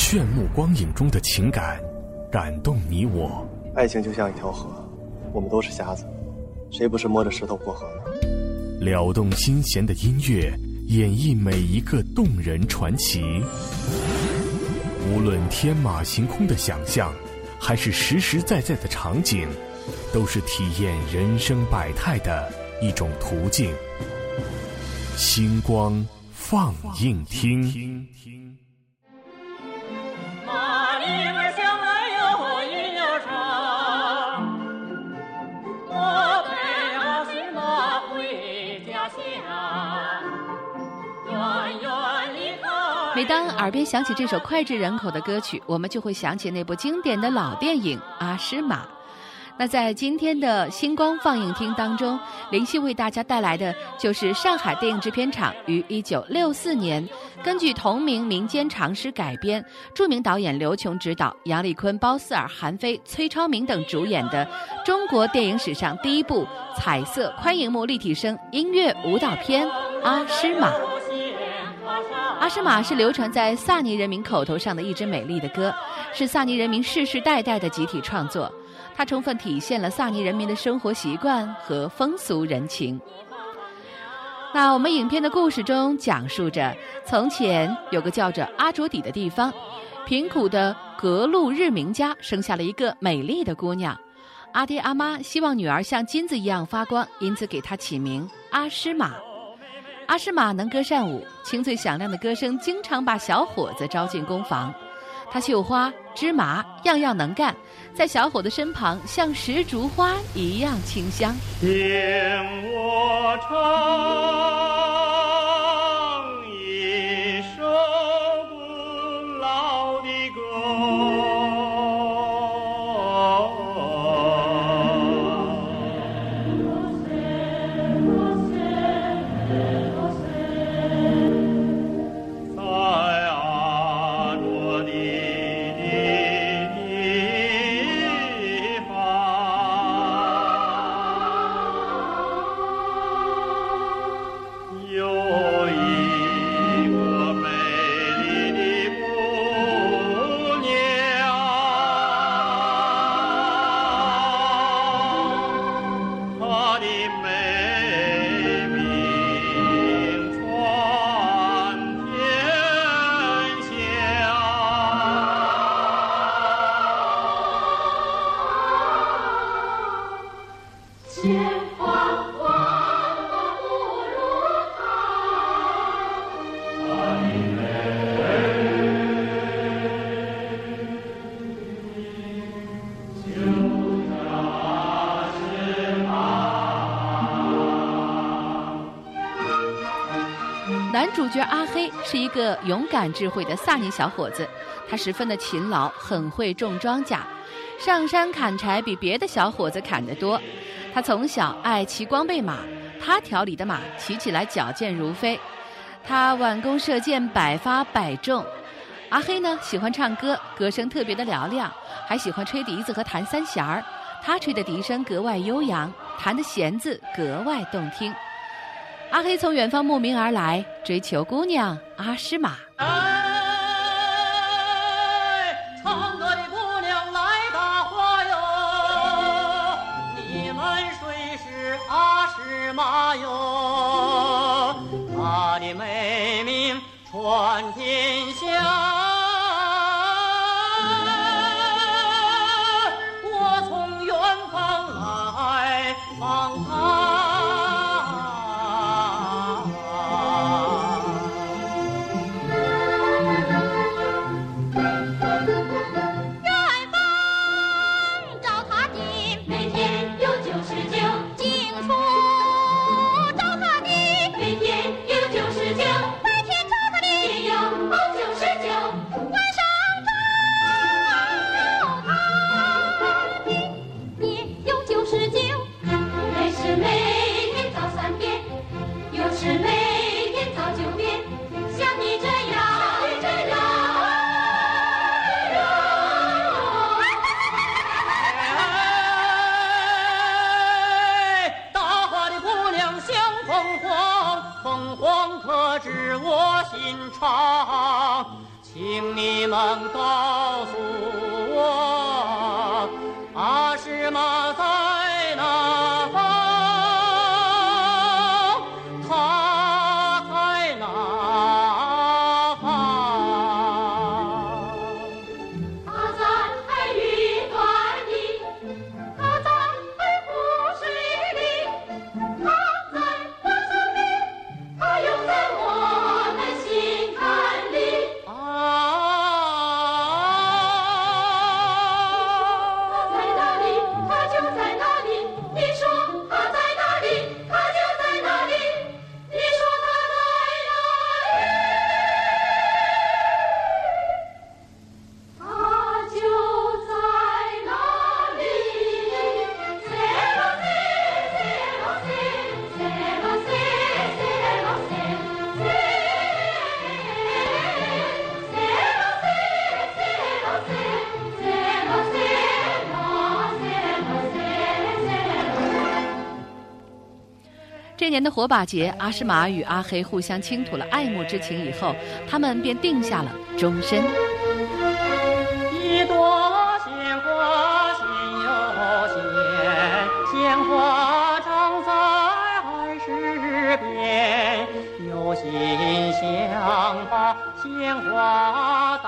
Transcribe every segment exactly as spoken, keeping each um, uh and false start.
炫目光影中的情感感动你我。爱情就像一条河，我们都是瞎子，谁不是摸着石头过河呢？撩动心弦的音乐演绎每一个动人传奇，无论天马行空的想象还是实实在在的场景，都是体验人生百态的一种途径。星光放映厅。每当耳边响起这首脍炙人口的歌曲，我们就会想起那部经典的老电影《阿诗玛》。那在今天的星光放映厅当中，林夕为大家带来的就是上海电影制片厂于一九六四年根据同名民间长诗改编，著名导演刘琼执导，杨丽坤、包四尔、韩非、崔超明等主演的中国电影史上第一部彩色宽银幕立体声音乐舞蹈片《阿诗玛》。阿诗玛是流传在萨尼人民口头上的一支美丽的歌，是萨尼人民世世代代的集体创作，它充分体现了萨尼人民的生活习惯和风俗人情。那我们影片的故事中讲述着，从前有个叫着阿卓底的地方，贫苦的格路日明家生下了一个美丽的姑娘，阿爹阿妈希望女儿像金子一样发光，因此给她起名阿诗玛。阿诗玛能歌善舞，清脆响亮的歌声经常把小伙子招进工房。她绣花织麻，样样能干，在小伙的身旁像石竹花一样清香。听我唱一首不老的歌。主角阿黑是一个勇敢智慧的萨尼小伙子，他十分的勤劳，很会种庄稼，上山砍柴比别的小伙子砍得多。他从小爱骑光背马，他调理的马骑起来矫健如飞，他挽弓射箭，百发百中。阿黑呢，喜欢唱歌，歌声特别的嘹亮，还喜欢吹笛子和弹三弦儿。他吹的笛声格外悠扬，弹的弦子格外动听。阿黑从远方慕名而来，追求姑娘阿诗玛。哎，唱歌的姑娘来打花哟，你们谁是阿诗玛哟？她的美名传天下。请你们告诉我，阿诗玛在哪方？他在哪方？他在黑云端里，他在黑湖水里，他在我身边，他又在我的心坎里。这年的火把节，阿诗玛与阿黑互相倾吐了爱慕之情以后，他们便定下了终身。一朵鲜花鲜又鲜，鲜花长在岸石边，有心想把鲜花带。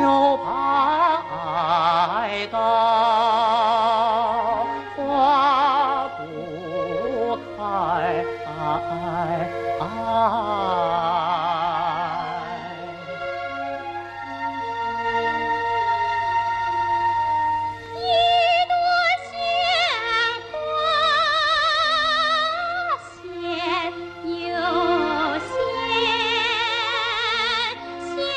又怕爱到花不开，爱爱一朵鲜花鲜又鲜，鲜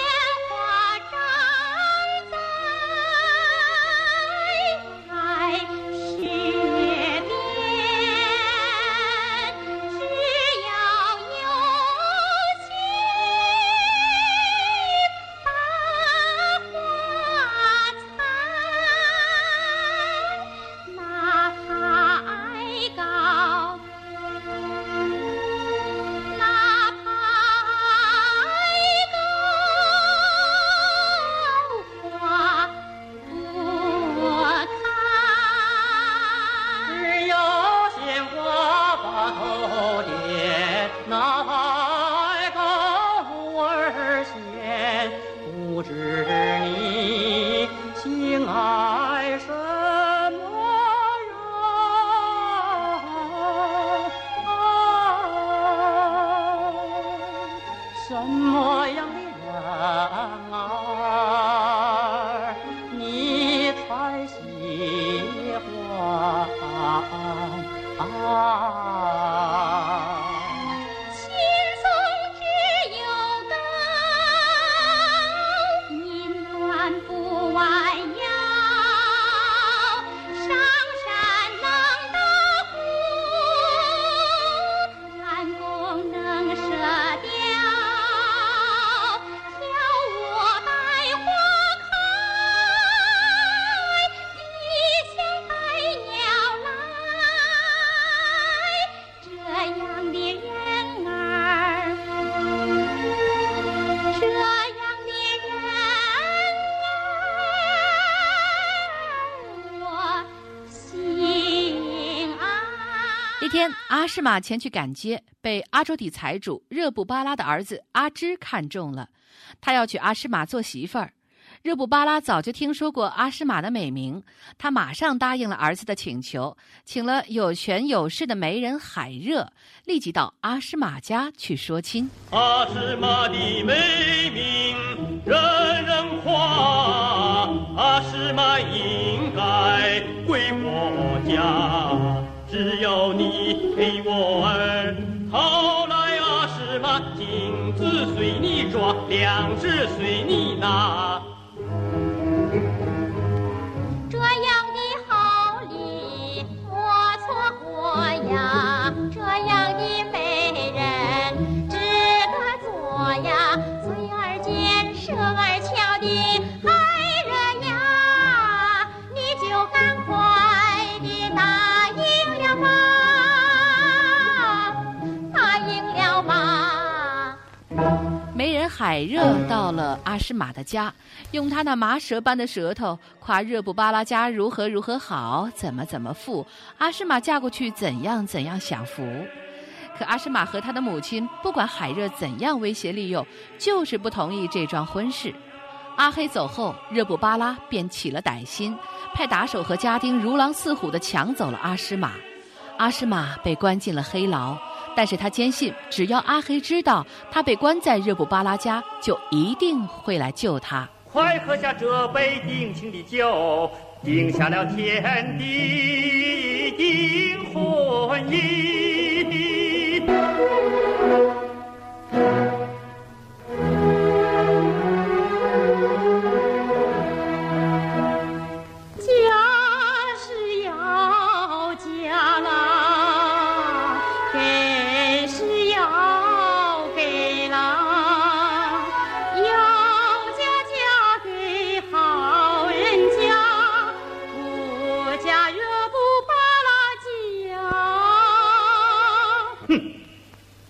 阿诗玛前去赶街，被阿周底财主热布巴拉的儿子阿芝看中了，他要娶阿诗玛做媳妇儿。热布巴拉早就听说过阿诗玛的美名，他马上答应了儿子的请求，请了有权有势的媒人海热，立即到阿诗玛家去说亲。阿诗玛的美名人人夸，阿诗玛应该归我家。只要你陪我儿讨来阿诗玛，金子随你抓，粮食随你拿。这样的好礼我错过呀，这样的美人值得做呀，嘴儿尖舌儿巧的爱人呀，你就赶快的答应。妈海热到了阿诗玛的家，用他那麻蛇般的舌头夸热布巴拉家如何如何好，怎么怎么富，阿诗玛嫁过去怎样怎样享福。可阿诗玛和他的母亲不管海热怎样威胁利诱，就是不同意这桩婚事。阿黑走后，热布巴拉便起了歹心，派打手和家丁如狼似虎地抢走了阿诗玛。阿诗玛被关进了黑牢，但是他坚信只要阿黑知道他被关在热布巴拉家，就一定会来救他。快喝下这杯定情的酒，定下了天地定婚姻。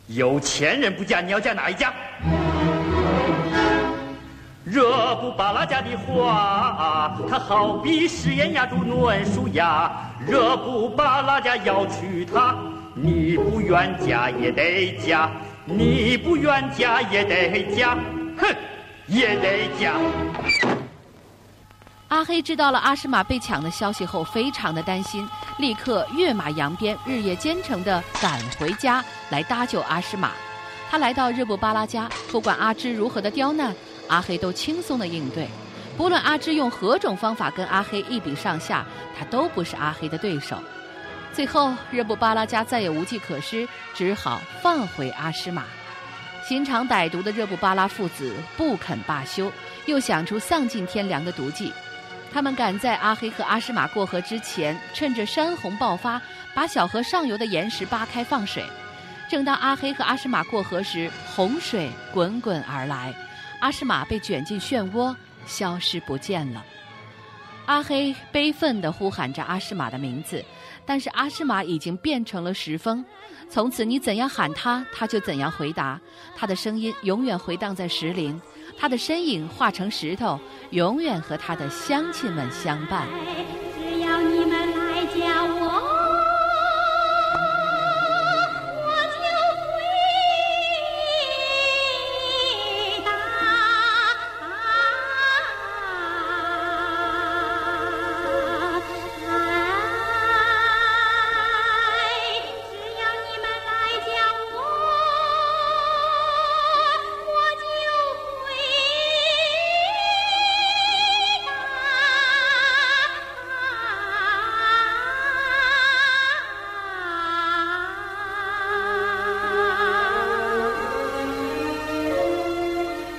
有钱人不嫁，你要嫁哪一家？热布巴拉家的话，他好比石岩压住嫩树芽，热布巴拉家要娶她，你不愿嫁也得嫁，你不愿嫁也得嫁，哼，也得嫁。阿黑知道了阿诗玛被抢的消息后，非常的担心，立刻跃马扬鞭，日夜兼程地赶回家来搭救阿诗玛。他来到日布巴拉家，不管阿芝如何的刁难，阿黑都轻松地应对。不论阿芝用何种方法跟阿黑一比上下，他都不是阿黑的对手。最后，日布巴拉家再也无计可施，只好放回阿诗玛。心肠歹毒的热布巴拉父子不肯罢休，又想出丧尽天良的毒计。他们赶在阿黑和阿诗玛过河之前，趁着山洪爆发，把小河上游的岩石扒开放水。正当阿黑和阿诗玛过河时，洪水滚滚而来，阿诗玛被卷进漩涡，消失不见了。阿黑悲愤地呼喊着阿诗玛的名字，但是阿诗玛已经变成了石峰。从此你怎样喊他，他就怎样回答，他的声音永远回荡在石林，他的身影化成石头，永远和他的乡亲们相伴。只要你们来嫁我，我就回答。只要你们来嫁我，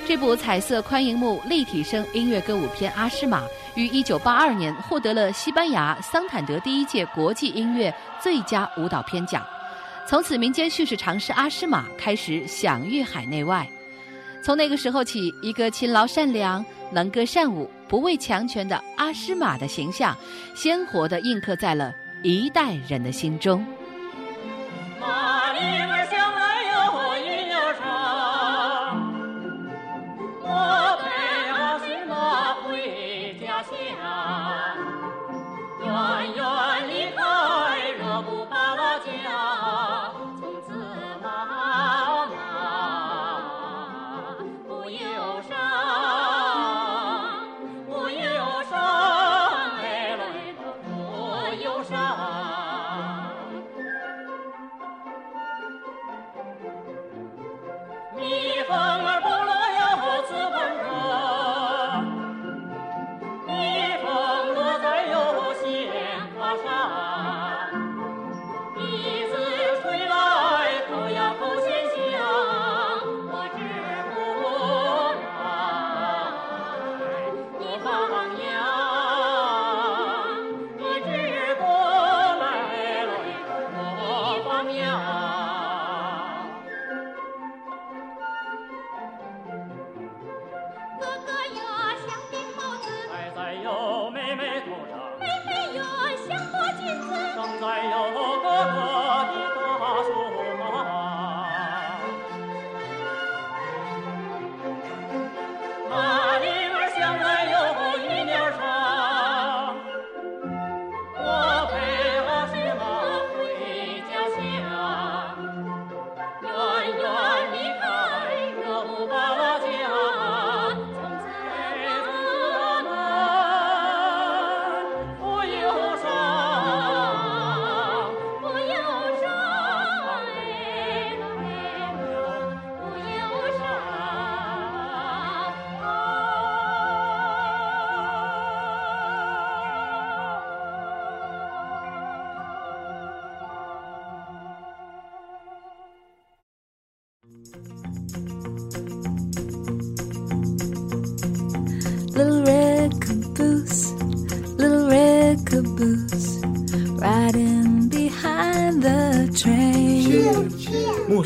这部彩色宽银幕立体声音乐歌舞片《阿诗玛》于一九八二年获得了西班牙桑坦德第一届国际音乐最佳舞蹈片奖。从此，民间叙事长诗《阿诗玛》开始享誉海内外。从那个时候起，一个勤劳善良、能歌善舞、不畏强权的阿诗玛的形象，鲜活地印刻在了一代人的心中。一封落在有鲜花上，一字陌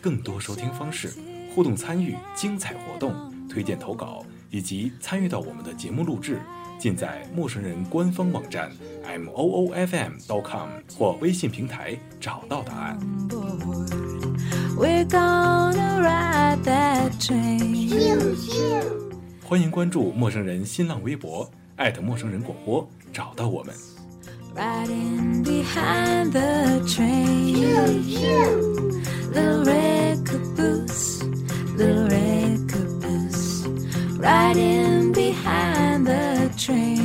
更多收听方式、互动参与、精彩活动、推荐投稿以及参与到我们的节目录制，尽在陌生人官方网站 M O O F M dot com 或微信平台找到答案。欢迎关注陌生人新浪微博，艾特陌生人广播，找到我们。Riding behind the train, little red caboose, little red caboose, riding behind the train.